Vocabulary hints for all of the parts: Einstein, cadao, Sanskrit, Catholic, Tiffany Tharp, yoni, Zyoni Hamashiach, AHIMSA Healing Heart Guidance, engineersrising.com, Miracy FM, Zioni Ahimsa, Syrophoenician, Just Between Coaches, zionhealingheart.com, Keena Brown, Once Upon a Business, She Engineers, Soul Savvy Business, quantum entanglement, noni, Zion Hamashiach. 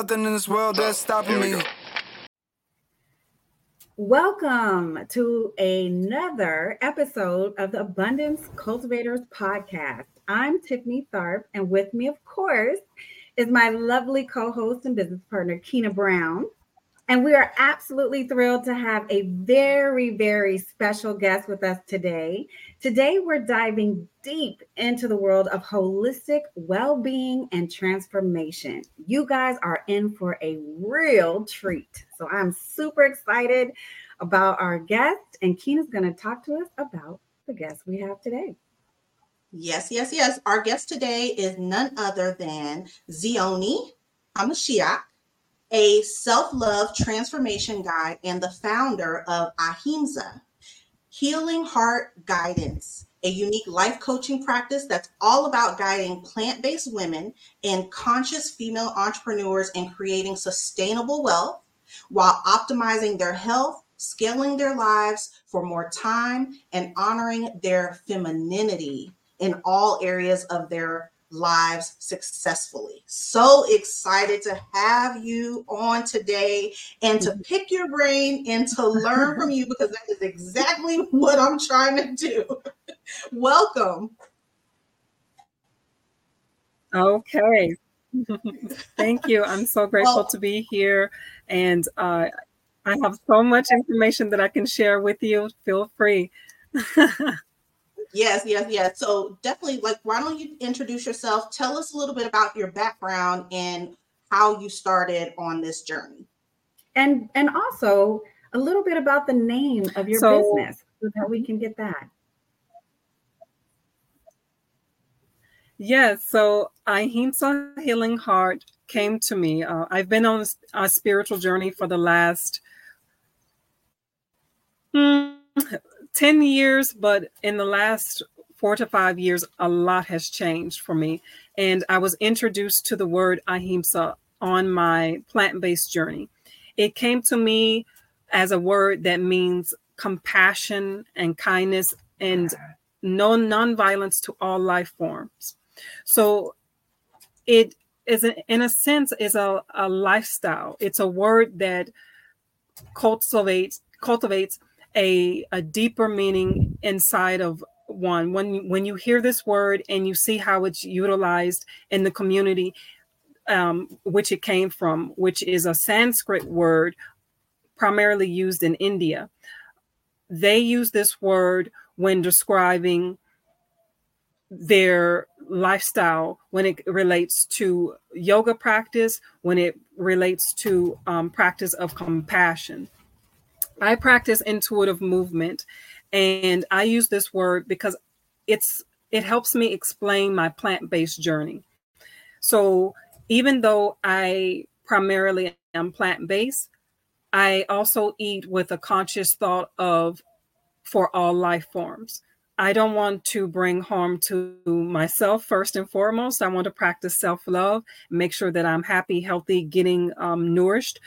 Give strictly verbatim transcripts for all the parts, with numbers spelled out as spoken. nothing in this world that's stopping me. Welcome to another episode of the Abundance Cultivators Podcast. I'm Tiffany Tharp, and with me, of course, is my lovely co-host and business partner, Keena Brown. And we are absolutely thrilled to have a very, very special guest with us today. Today, we're diving deep into the world of holistic well-being and transformation. You guys are in for a real treat. So I'm super excited about our guest, and Keena's going to talk to us about the guest we have today. Yes, yes, yes. Our guest today is none other than Zyoni Hamashiach, a self-love transformation guide and the founder of AHIMSA Healing Heart Guidance, a unique life coaching practice that's all about guiding plant-based women and conscious female entrepreneurs in creating sustainable wealth while optimizing their health, scaling their lives for more time, and honoring their femininity in all areas of their lives successfully. So excited to have you on today and to pick your brain and to learn from you, because that is exactly what I'm trying to do. Welcome. Okay. Thank you. I'm so grateful well, to be here. And uh, I have so much information that I can share with you. Feel free. Yes, yes, yes. So definitely, like, why don't you introduce yourself? Tell us a little bit about your background and how you started on this journey. And and also a little bit about the name of your so, business so that we can get that. Yes, yeah, so Ahimsa Healing Heart came to me. Uh, I've been on a spiritual journey for the last hmm, ten years, but in the last four to five years, a lot has changed for me. And I was introduced to the word Ahimsa on my plant-based journey. It came to me as a word that means compassion and kindness and no nonviolence to all life forms. So it is, a, in a sense, is a, a lifestyle. It's a word that cultivates cultivates A, a deeper meaning inside of one. When, when you hear this word and you see how it's utilized in the community, um, which it came from, which is a Sanskrit word primarily used in India, they use this word when describing their lifestyle, when it relates to yoga practice, when it relates to um, practice of compassion. I practice intuitive movement, and I use this word because it's it helps me explain my plant-based journey. So even though I primarily am plant-based, I also eat with a conscious thought of for all life forms. I don't want to bring harm to myself first and foremost. I want to practice self-love, make sure that I'm happy, healthy, getting um, nourished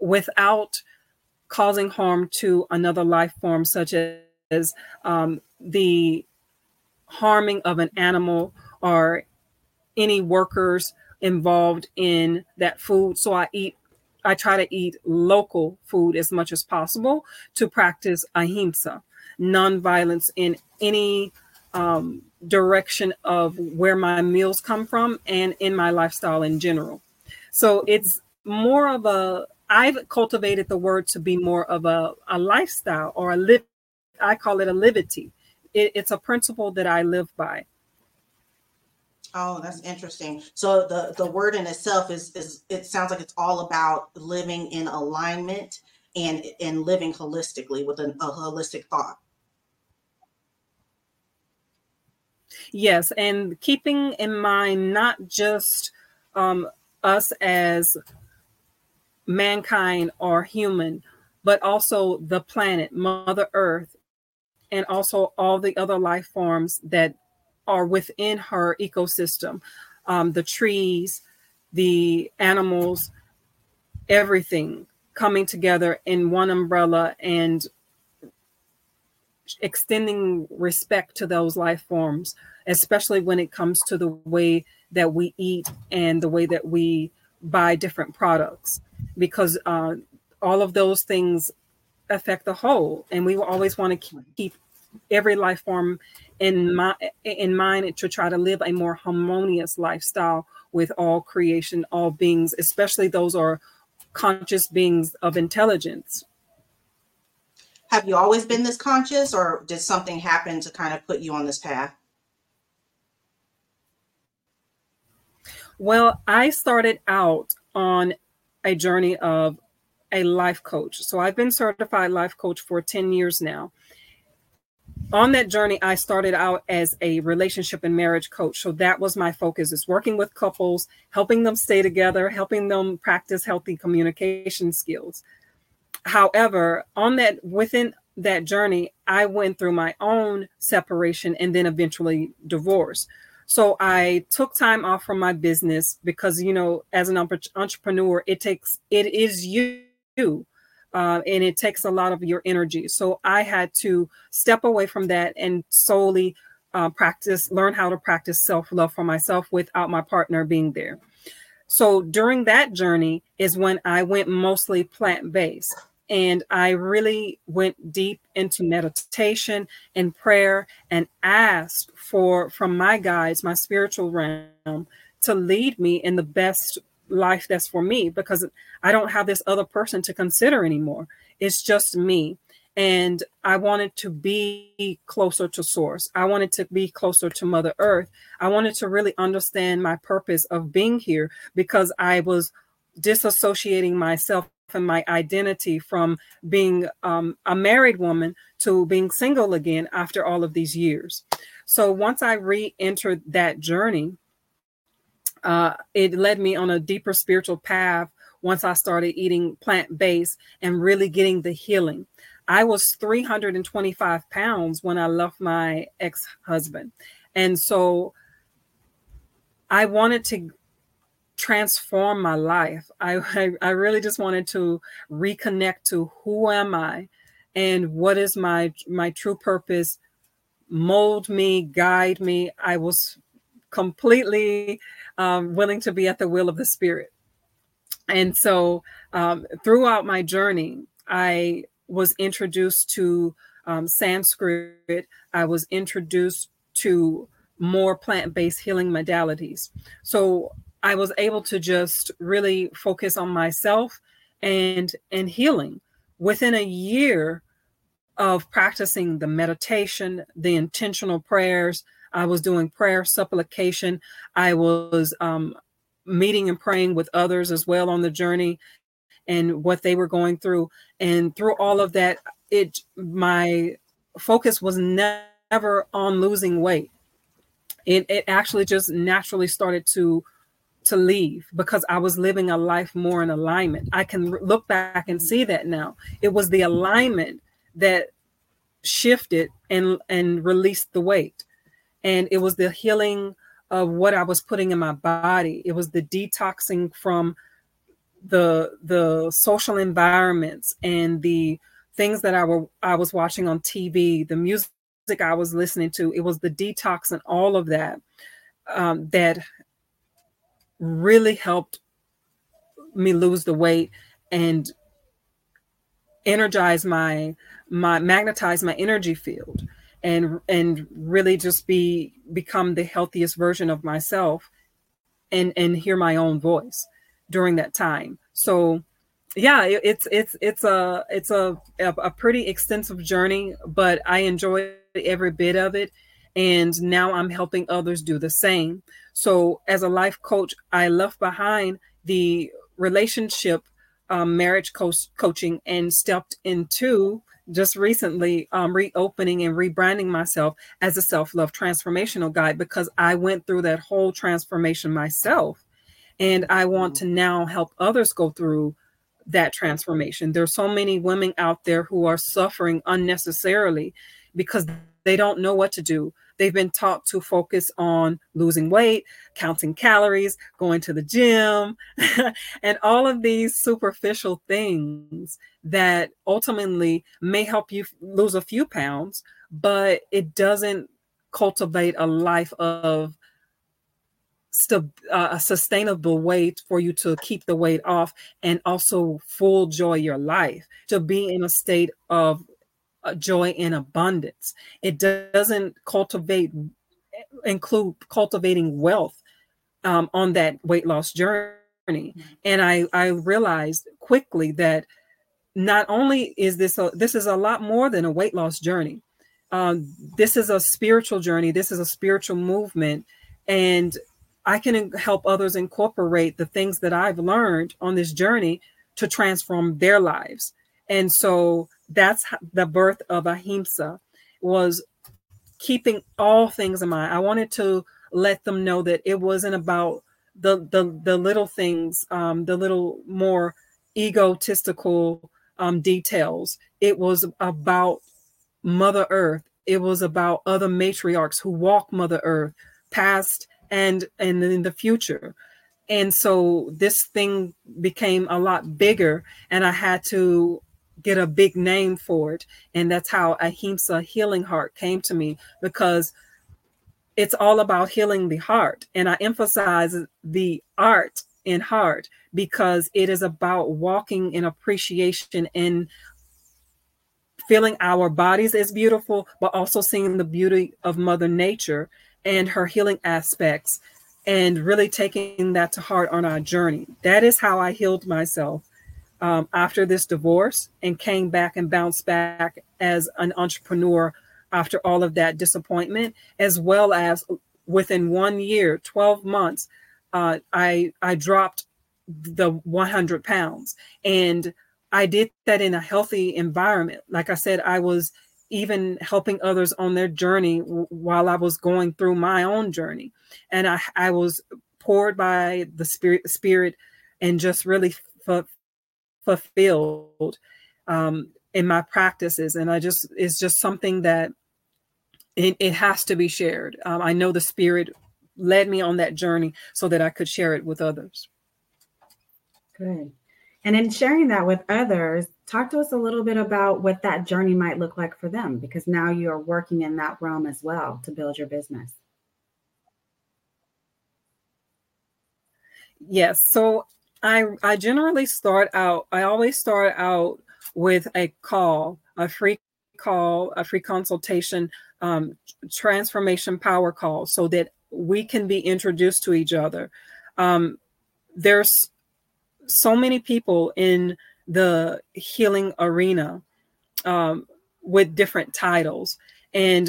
without causing harm to another life form, such as um, the harming of an animal or any workers involved in that food. So I eat, I try to eat local food as much as possible to practice ahimsa, nonviolence in any um, direction of where my meals come from and in my lifestyle in general. So it's more of a I've cultivated the word to be more of a, a lifestyle or a live. I call it a liberty. It, it's a principle that I live by. Oh, that's interesting. So the, the word in itself is, is it sounds like it's all about living in alignment and, and living holistically with an, a holistic thought. Yes. And keeping in mind, not just um, us as mankind or human, but also the planet, Mother Earth, and also all the other life forms that are within her ecosystem, um, the trees, the animals, everything coming together in one umbrella and extending respect to those life forms, especially when it comes to the way that we eat and the way that we buy different products, because uh, all of those things affect the whole. And we will always want to keep every life form in, my, in mind to try to live a more harmonious lifestyle with all creation, all beings, especially those are conscious beings of intelligence. Have you always been this conscious, or did something happen to kind of put you on this path? Well, I started out on a journey of a life coach. So I've been certified life coach for ten years now. On that journey, I started out as a relationship and marriage coach. So that was my focus, is working with couples, helping them stay together, helping them practice healthy communication skills. However, on that, within that journey, I went through my own separation and then eventually divorce. So I took time off from my business because, you know, as an entrepreneur, it takes, it is you. Uh, and it takes a lot of your energy. So I had to step away from that and solely uh, practice, learn how to practice self-love for myself without my partner being there. So during that journey is when I went mostly plant-based, and I really went deep into meditation and prayer and asked for, from my guides, my spiritual realm, to lead me in the best life that's for me, because I don't have this other person to consider anymore. It's just me. And I wanted to be closer to source. I wanted to be closer to Mother Earth. I wanted to really understand my purpose of being here, because I was disassociating myself and my identity from being um, a married woman to being single again after all of these years. So once I re-entered that journey, Uh, it led me on a deeper spiritual path once I started eating plant-based and really getting the healing. I was three hundred twenty-five pounds when I left my ex-husband. And so I wanted to transform my life. I, I, I really just wanted to reconnect to who am I and what is my, my true purpose. Mold me, guide me. I was completely um, willing to be at the will of the Spirit. And so um, throughout my journey, I was introduced to um, Sanskrit. I was introduced to more plant-based healing modalities. So I was able to just really focus on myself and, and healing. Within a year of practicing the meditation, the intentional prayers, I was doing prayer, supplication. I was um, meeting and praying with others as well on the journey and what they were going through. And through all of that, it my focus was never on losing weight. It, it actually just naturally started to, to leave, because I was living a life more in alignment. I can look back and see that now. It was the alignment that shifted and, and released the weight. And it was the healing of what I was putting in my body. It was the detoxing from the the social environments and the things that I were I was watching on T V, the music I was listening to. It was the detox and all of that um, that really helped me lose the weight and energize my my magnetize my energy field. And and really just be become the healthiest version of myself, and and hear my own voice during that time. So, yeah, it, it's it's it's a it's a a pretty extensive journey, but I enjoy every bit of it. And now I'm helping others do the same. So as a life coach, I left behind the relationship, um, marriage coach coaching, and stepped into, just recently, um, reopening and rebranding myself as a self-love transformational guide, because I went through that whole transformation myself, and I want to now help others go through that transformation. There's so many women out there who are suffering unnecessarily because they don't know what to do. They've been taught to focus on losing weight, counting calories, going to the gym, and all of these superficial things that ultimately may help you lose a few pounds, but it doesn't cultivate a life of st- uh, a sustainable way for you to keep the weight off and also full joy your life, to be in a state of uh, joy in abundance. It doesn't cultivate, include cultivating wealth um, on that weight loss journey. And I, I realized quickly that not only is this, a, this is a lot more than a weight loss journey. Um, this is a spiritual journey. This is a spiritual movement. And I can help others incorporate the things that I've learned on this journey to transform their lives. And so that's the birth of Ahimsa, was keeping all things in mind. I wanted to let them know that it wasn't about The, the the little things, um, the little more egotistical um, details. It was about Mother Earth. It was about other matriarchs who walk Mother Earth, past and, and in the future. And so this thing became a lot bigger, and I had to get a big name for it. And that's how Ahimsa Healing Heart came to me, because it's all about healing the heart. And I emphasize the art in heart because it is about walking in appreciation and feeling our bodies as beautiful, but also seeing the beauty of Mother Nature and her healing aspects, and really taking that to heart on our journey. That is how I healed myself um, after this divorce, and came back and bounced back as an entrepreneur after all of that disappointment, as well as within one year, twelve months, uh, I I dropped the one hundred pounds. And I did that in a healthy environment. Like I said, I was even helping others on their journey w- while I was going through my own journey. And I, I was poured by the spirit, spirit and just really f- fulfilled um, in my practices. And I just, it's just something that It, it has to be shared. Um, I know the spirit led me on that journey so that I could share it with others. Good. And in sharing that with others, talk to us a little bit about what that journey might look like for them, because now you're working in that realm as well to build your business. Yes. So I, I generally start out, I always start out with a call, a free call, a free consultation, Um, transformation power call, so that we can be introduced to each other. Um, there's so many people in the healing arena um, with different titles, and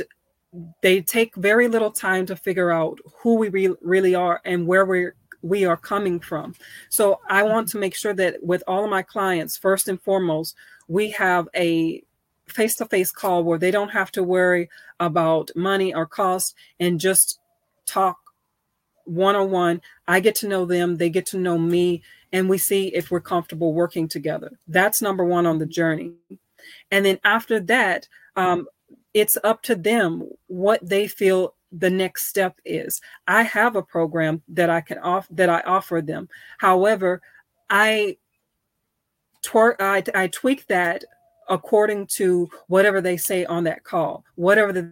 they take very little time to figure out who we re- really are and where we're we are coming from. So I want to make sure that with all of my clients, first and foremost, we have a face-to-face call where they don't have to worry about money or cost, and just talk one-on-one. I get to know them, they get to know me, and we see if we're comfortable working together. That's number one on the journey. And then after that, um, it's up to them what they feel the next step is. I have a program that I can off that I offer them. However, I twer- I, I tweak that according to whatever they say on that call, whatever the,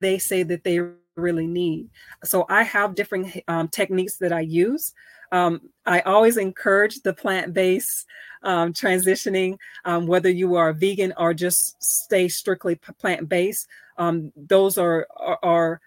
they say that they really need. So I have different um, techniques that I use. Um, I always encourage the plant-based um, transitioning, um, whether you are vegan or just stay strictly plant-based. Um, those are, are, are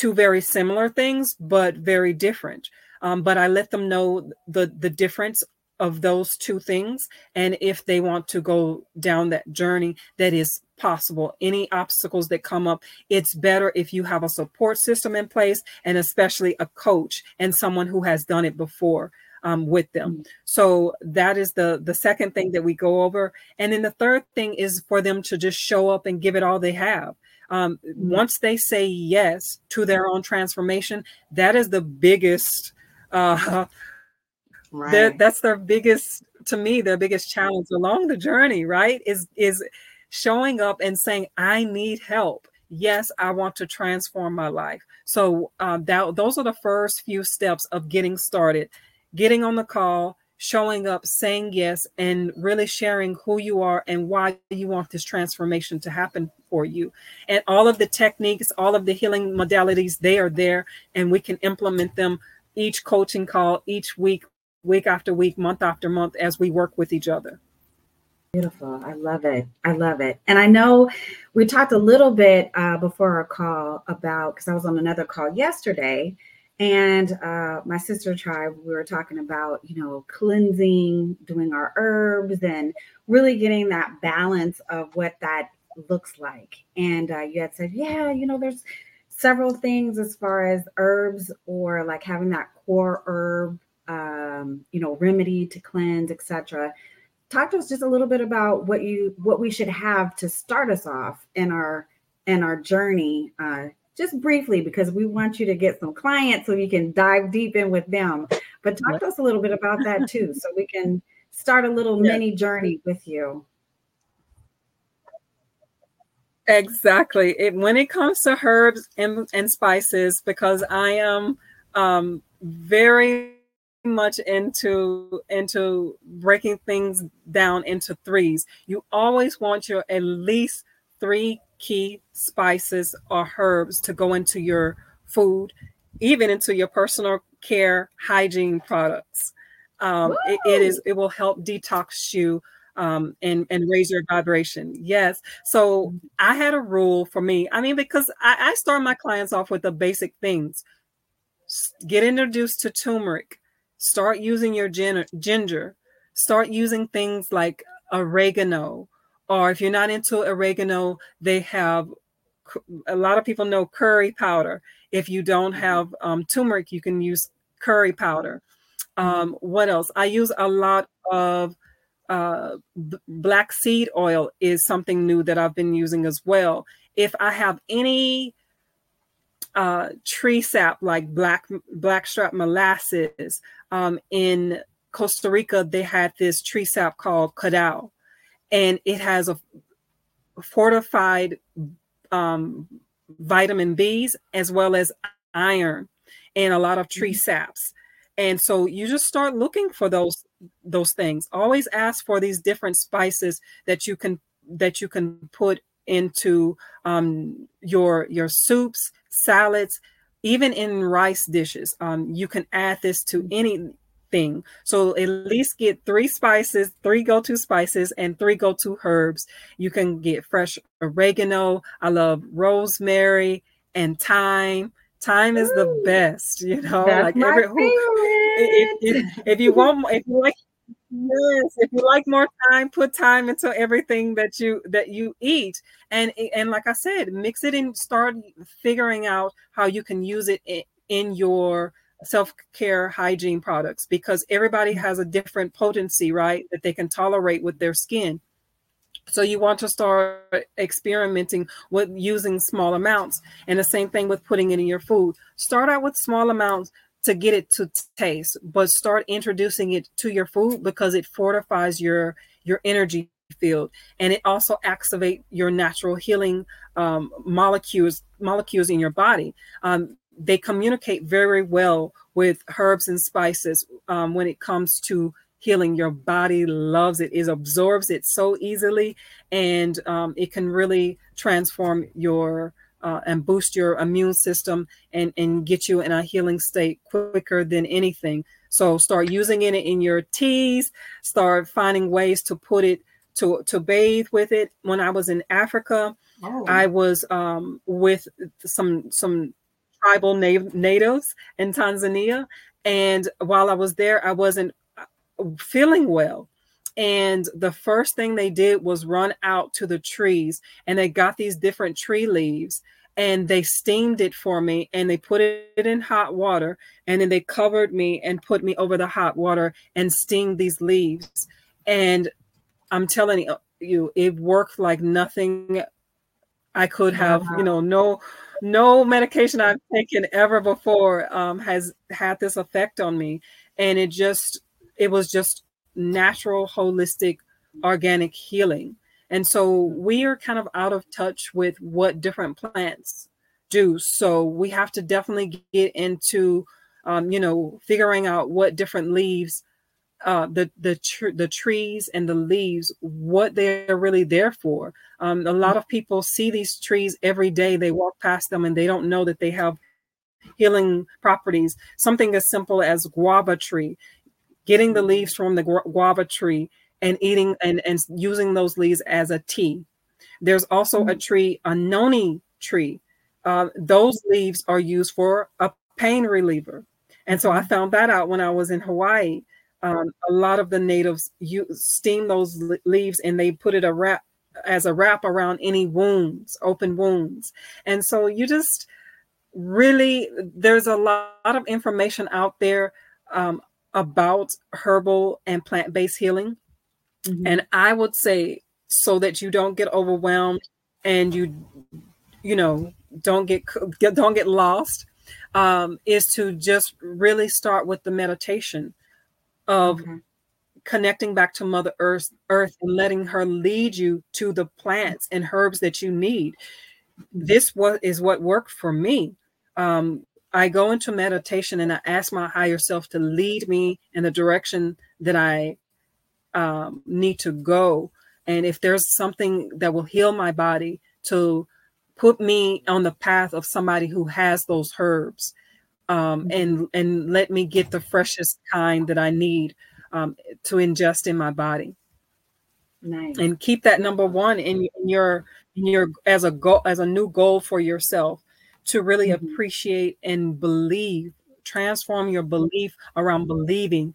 two very similar things, but very different. Um, but I let them know the, the difference of those two things, and if they want to go down that journey, that is possible. Any obstacles that come up, it's better if you have a support system in place, and especially a coach and someone who has done it before um, with them. So that is the the second thing that we go over. And then the third thing is for them to just show up and give it all they have. Um, once they say yes to their own transformation, that is the biggest uh Right. Their, that's their biggest, to me, their biggest challenge along the journey, right? Is is showing up and saying, I need help. Yes, I want to transform my life. So um, that those are the first few steps of getting started, getting on the call, showing up, saying yes, and really sharing who you are and why you want this transformation to happen for you. And all of the techniques, all of the healing modalities, they are there, and we can implement them each coaching call, each week, week after week, month after month, as we work with each other. Beautiful. I love it. I love it. And I know we talked a little bit uh, before our call about, because I was on another call yesterday, and uh, my sister tribe, we were talking about, you know, cleansing, doing our herbs, and really getting that balance of what that looks like. And uh, you had said, yeah, you know, there's several things as far as herbs, or like having that core herb, um, you know, remedy to cleanse, et cetera. Talk to us just a little bit about what you, what we should have to start us off in our, in our journey, uh, just briefly, because we want you to get some clients so you can dive deep in with them. But talk to us a little bit about that too, so we can start a little yeah. mini journey with you. Exactly. It, when it comes to herbs and, and spices, because I am um, very much into into breaking things down into threes. You always want your at least three key spices or herbs to go into your food, even into your personal care hygiene products. Um, it, it is it will help detox you um, and and raise your vibration. Yes. So I had a rule for me. I mean, because I, I start my clients off with the basic things. Get introduced to turmeric. Start using your ginger. Start using things like oregano. Or if you're not into oregano, they have, a lot of people know curry powder. If you don't have um, turmeric, you can use curry powder. Um, what else? I use a lot of uh, b- black seed oil is something new that I've been using as well. If I have any uh, tree sap, like black blackstrap molasses, um, in Costa Rica, they had this tree sap called cadao. And it has a fortified um, vitamin B's as well as iron and a lot of tree saps. And so you just start looking for those those things. Always ask for these different spices that you can that you can put into um, your your soups, salads, even in rice dishes. Um, you can add this to any. Thing. So at least get three spices, three go-to spices, and three go-to herbs. You can get fresh oregano. I love rosemary and thyme. Thyme is the best, you know. That's like my every, favorite. If, if, if you want, if you like, yes, if you like more thyme, put thyme into everything that you that you eat, and and like I said, mix it and start figuring out how you can use it in, in your self-care hygiene products, because everybody has a different potency, right, that they can tolerate with their skin. So you want to start experimenting with using small amounts, and the same thing with putting it in your food. Start out with small amounts to get it to taste, but start introducing it to your food, because it fortifies your your energy field, and it also activates your natural healing um, molecules molecules in your body. Um, They communicate very well with herbs and spices um, when it comes to healing. Your body loves it, it absorbs it so easily, and um, it can really transform your uh, and boost your immune system and, and get you in a healing state quicker than anything. So start using it in your teas, start finding ways to put it, to, to bathe with it. When I was in Africa, oh. I was um, with some, some, tribal native natives in Tanzania. And while I was there, I wasn't feeling well. And the first thing they did was run out to the trees, and they got these different tree leaves, and they steamed it for me, and they put it in hot water, and then they covered me and put me over the hot water and steamed these leaves. And I'm telling you, it worked like nothing I could have, you know, no, no medication I've taken ever before um, has had this effect on me. And it just, it was just natural, holistic, organic healing. And so we are kind of out of touch with what different plants do. So we have to definitely get into, um, you know, figuring out what different leaves, Uh, the the tr- the trees and the leaves, what they're really there for. Um, a lot of people see these trees every day. They walk past them and they don't know that they have healing properties. Something as simple as guava tree, getting the leaves from the guava tree and eating and, and using those leaves as a tea. There's also mm-hmm. a tree, a noni tree. Uh, those leaves are used for a pain reliever. And so I found that out when I was in Hawaii. Um, a lot of the natives use, steam those leaves and they put it a wrap, as a wrap around any wounds, open wounds. And so you just really, there's a lot of information out there um, about herbal and plant-based healing. Mm-hmm. And I would say, so that you don't get overwhelmed and you, you know, don't get, don't get lost, um, is to just really start with the meditation of mm-hmm. connecting back to Mother Earth, Earth and letting her lead you to the plants and herbs that you need. This was, is what worked for me. Um, I go into meditation and I ask my higher self to lead me in the direction that I um, need to go. And if there's something that will heal my body, to put me on the path of somebody who has those herbs, um, and and let me get the freshest kind that I need um, to ingest in my body. Nice. And keep that number one in, in your in your as a goal, as a new goal for yourself, to really mm-hmm. appreciate and believe, transform your belief around believing.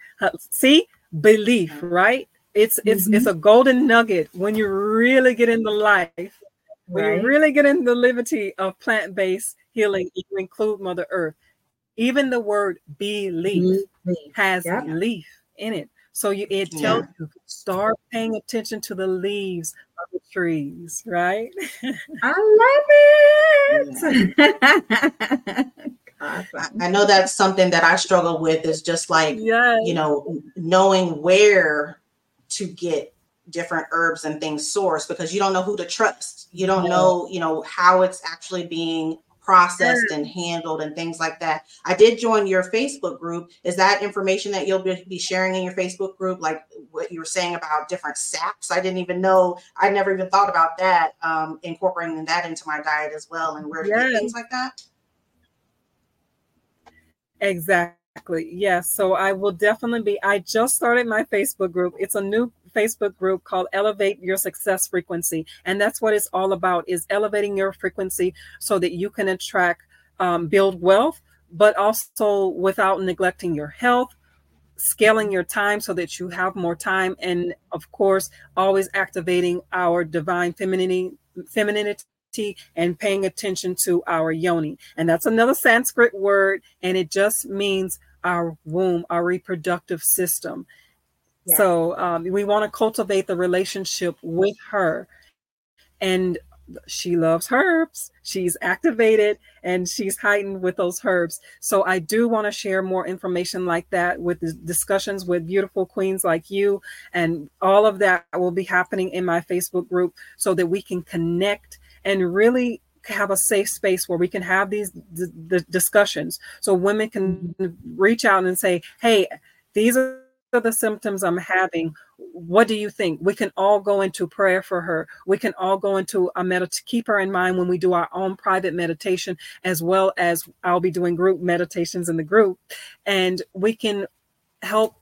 See, belief, right? It's it's mm-hmm. it's a golden nugget when you really get into life, when right. you really get into the liberty of plant-based healing, you include Mother Earth. Even the word belief mm-hmm. has yep. leaf in it. So you, it yeah. tells you, start paying attention to the leaves of the trees, right? I love it. Yeah. Awesome. I know that's something that I struggle with, is just like, yes. you know, knowing where to get different herbs and things sourced, because you don't know who to trust. You don't know, you know, how it's actually being processed and handled and things like that. I did join your Facebook group. Is that information that you'll be sharing in your Facebook group? Like what you were saying about different saps? I didn't even know. I never even thought about that, um, incorporating that into my diet as well, and where to yes. get things like that. Exactly. Yes. So I will definitely be, I just started my Facebook group. It's a new Facebook group called Elevate Your Success Frequency. And that's what it's all about, is elevating your frequency so that you can attract, um, build wealth, but also without neglecting your health, scaling your time so that you have more time. And of course, always activating our divine femininity, femininity, and paying attention to our yoni. And that's another Sanskrit word. And it just means our womb, our reproductive system. Yeah. So um, we want to cultivate the relationship with her, and she loves herbs. She's activated and she's heightened with those herbs. So I do want to share more information like that, with discussions with beautiful queens like you, and all of that will be happening in my Facebook group, so that we can connect and really have a safe space where we can have these d- d- discussions. So women can reach out and say, hey, these are of the symptoms I'm having. What do you think? We can all go into prayer for her. We can all go into a medit- keep her in mind when we do our own private meditation, as well as I'll be doing group meditations in the group. And we can help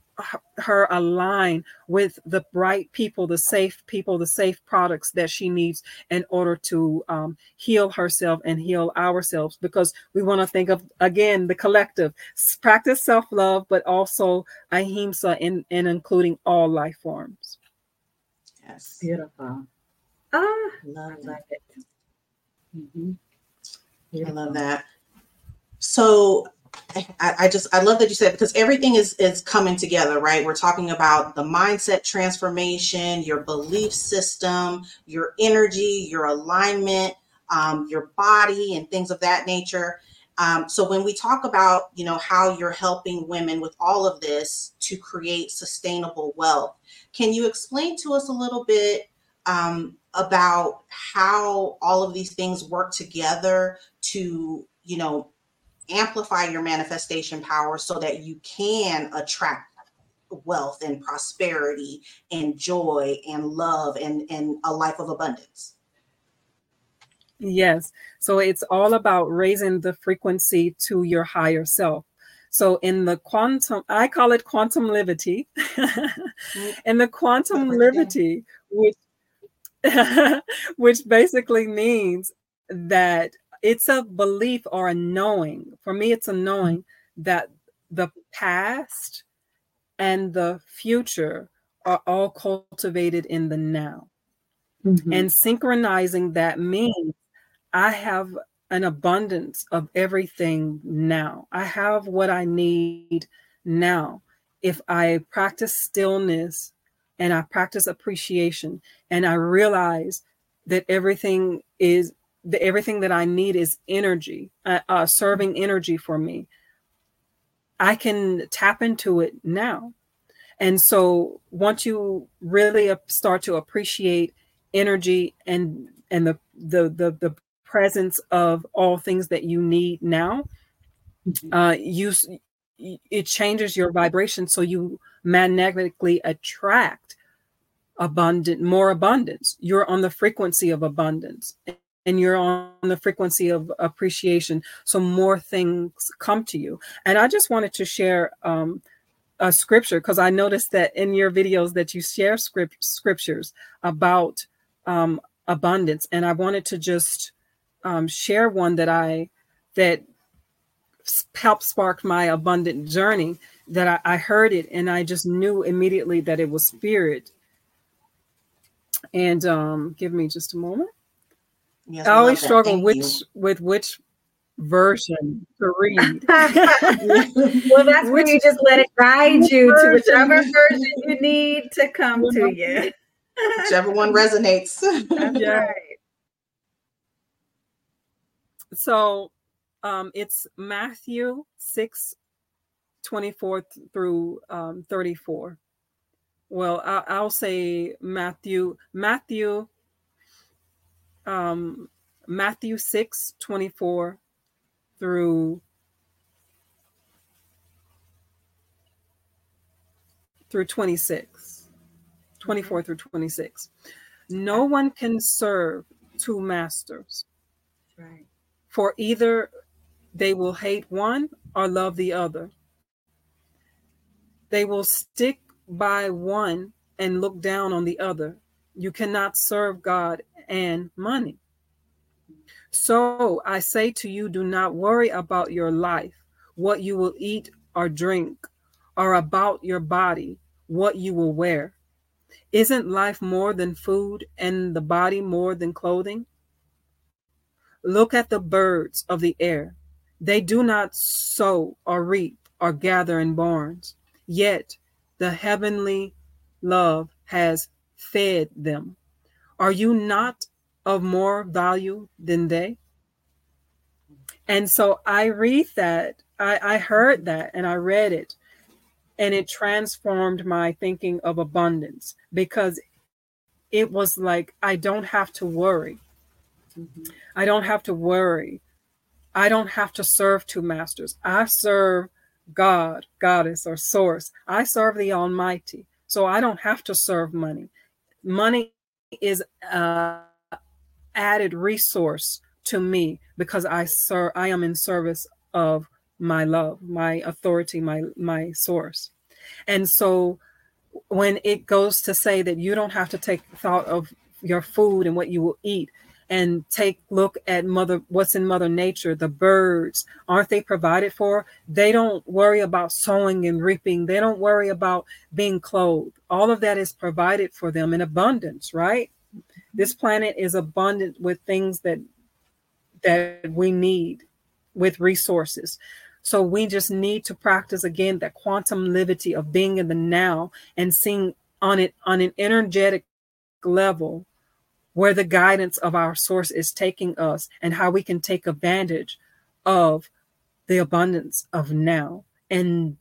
her align with the right people, the safe people, the safe products that she needs in order to um, heal herself and heal ourselves, because we want to think of, again, the collective. Practice self-love, but also ahimsa, and in, in including all life forms. Yes. Beautiful. Ah, love I like it. Mm-hmm. I love that. So I, I just, I love that you said, because everything is, is coming together, right? We're talking about the mindset transformation, your belief system, your energy, your alignment, um, your body, and things of that nature. Um, so when we talk about, you know, how you're helping women with all of this to create sustainable wealth, can you explain to us a little bit um, about how all of these things work together to, you know, amplify your manifestation power so that you can attract wealth and prosperity and joy and love and, and a life of abundance? Yes. So it's all about raising the frequency to your higher self. So in the quantum, I call it quantum liberty. In the quantum liberty, which, which basically means that it's a belief or a knowing. For me, it's a knowing that the past and the future are all cultivated in the now. Mm-hmm. And synchronizing that means I have an abundance of everything now. I have what I need now. If I practice stillness and I practice appreciation and I realize that everything is, that everything that I need is energy, uh, uh, serving energy for me, I can tap into it now. And so once you really start to appreciate energy and and the the the, the presence of all things that you need now, uh, you it changes your vibration, so you magnetically attract abundant, more abundance. You're on the frequency of abundance, and you're on the frequency of appreciation, so more things come to you. And I just wanted to share um, a scripture, because I noticed that in your videos that you share script, scriptures about um, abundance, and I wanted to just um, share one that I that helped spark my abundant journey. That I, I heard it, and I just knew immediately that it was spirit. And um, give me just a moment. Yes, I always struggle Thank which you. with which version to read. Well, that's when you just let it guide you version. to whichever version you need to come to you. Whichever one resonates. That's yeah. right. So um, it's Matthew six twenty-four through um, thirty-four. Well, I- I'll say Matthew, Matthew. Um, Matthew six twenty-four through through twenty-six, twenty-four through twenty-six. No one can serve two masters, right? For either they will hate one or love the other. They will stick by one and look down on the other. You cannot serve God and money. So I say to you, do not worry about your life, what you will eat or drink, or about your body, what you will wear. Isn't life more than food and the body more than clothing? Look at the birds of the air. They do not sow or reap or gather in barns, yet the heavenly love has fed them. Are you not of more value than they? And so I read that, I, I heard that, and I read it, and it transformed my thinking of abundance, because it was like, I don't have to worry. Mm-hmm. I don't have to worry. I don't have to serve two masters. I serve God, Goddess, or Source. I serve the Almighty. So I don't have to serve money. Money is an added resource to me, because I serve, I am in service of my love, my authority, my, my source. And so when it goes to say that you don't have to take thought of your food and what you will eat, and take look at mother, what's in Mother Nature, the birds, aren't they provided for? They don't worry about sowing and reaping. They don't worry about being clothed. All of that is provided for them in abundance, right? This planet is abundant with things that that we need, with resources. So we just need to practice, again, that quantum liberty of being in the now and seeing on it on an energetic level where the guidance of our source is taking us, and how we can take advantage of the abundance of now. And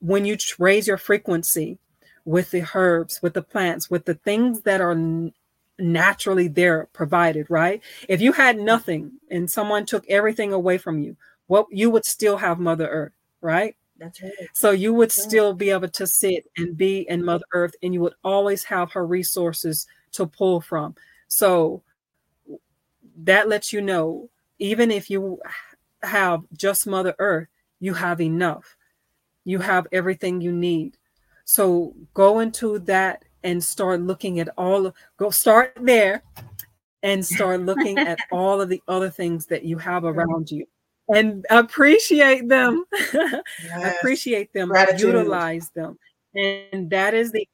when you raise your frequency with the herbs, with the plants, with the things that are n- naturally there provided, right? If you had nothing and someone took everything away from you, what well, you would still have Mother Earth, right? That's right. So you would That's still right. be able to sit and be in Mother Earth, and you would always have her resources to pull from. So that lets you know, even if you have just Mother Earth, you have enough. You have everything you need. So go into that and start looking at all of, go start there and start looking at all of the other things that you have around you and appreciate them. Yes. Appreciate them, gratitude. Utilize them. And that is the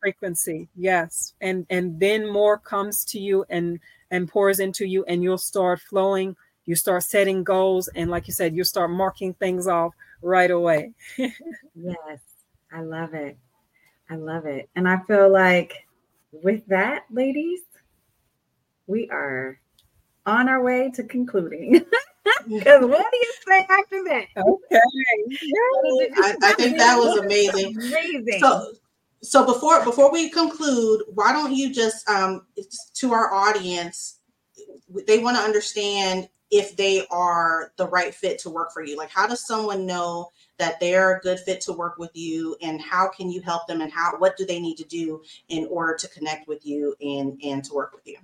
frequency. Yes. And and then more comes to you and and pours into you, and you'll start flowing. You start setting goals. And like you said, you start marking things off right away. Yes. I love it. I love it. And I feel like with that, ladies, we are on our way to concluding. Because what do you say after that? Okay. Yay. I, I think that was amazing. Amazing. So, so before before we conclude, why don't you just um to our audience, they want to understand if they are the right fit to work for you. Like, how does someone know that they're a good fit to work with you, and how can you help them, and how what do they need to do in order to connect with you and and to work with you?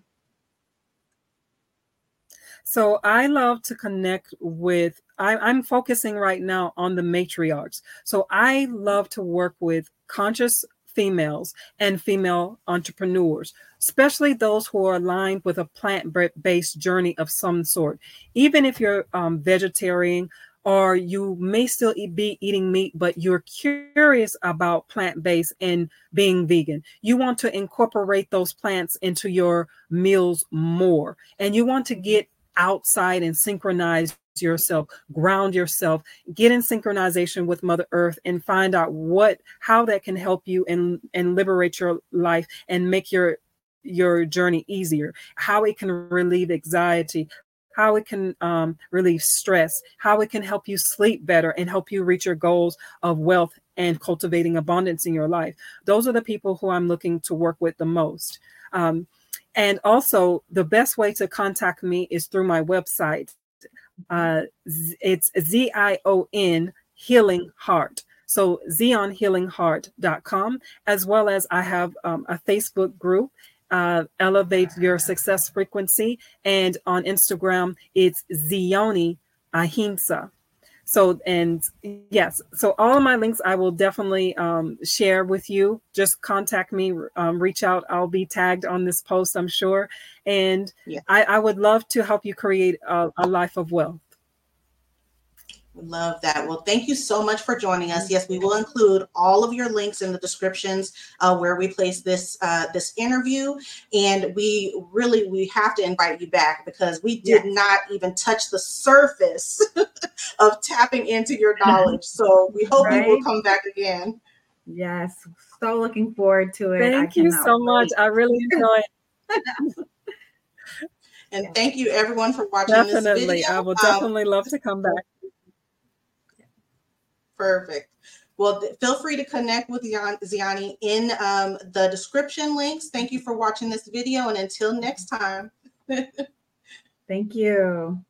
So I love to connect with, I, I'm focusing right now on the matriarchs. So I love to work with conscious females and female entrepreneurs, especially those who are aligned with a plant-based journey of some sort. Even if you're um, vegetarian, or you may still be eating meat, but you're curious about plant-based and being vegan. You want to incorporate those plants into your meals more, and you want to get outside and synchronize yourself, ground yourself, get in synchronization with Mother Earth, and find out what, how that can help you and, and liberate your life and make your, your journey easier, how it can relieve anxiety, how it can um, relieve stress, how it can help you sleep better and help you reach your goals of wealth and cultivating abundance in your life. Those are the people who I'm looking to work with the most. Um, and also, the best way to contact me is through my website. Uh, it's Z I O N Healing Heart. So zion healing heart dot com, as well as I have um, a Facebook group, Uh, Elevate Your Success Frequency. And on Instagram, it's Zioni Ahimsa. So, and yes, so all of my links I will definitely um, share with you. Just contact me, um, reach out. I'll be tagged on this post, I'm sure. And yeah. I, I would love to help you create a, a life of wealth. Love that. Well, thank you so much for joining us. Yes, we will include all of your links in the descriptions uh, where we place this uh, this interview. And we really, we have to invite you back, because we did yes. not even touch the surface of tapping into your knowledge. So we hope right. you will come back again. Yes. So looking forward to it. Thank I you so wait. much. I really enjoy it. And yes. thank you everyone for watching definitely. this video. I will definitely um, love to come back. Perfect. Well, th- feel free to connect with Zioni in um, the description links. Thank you for watching this video, and until next time. Thank you.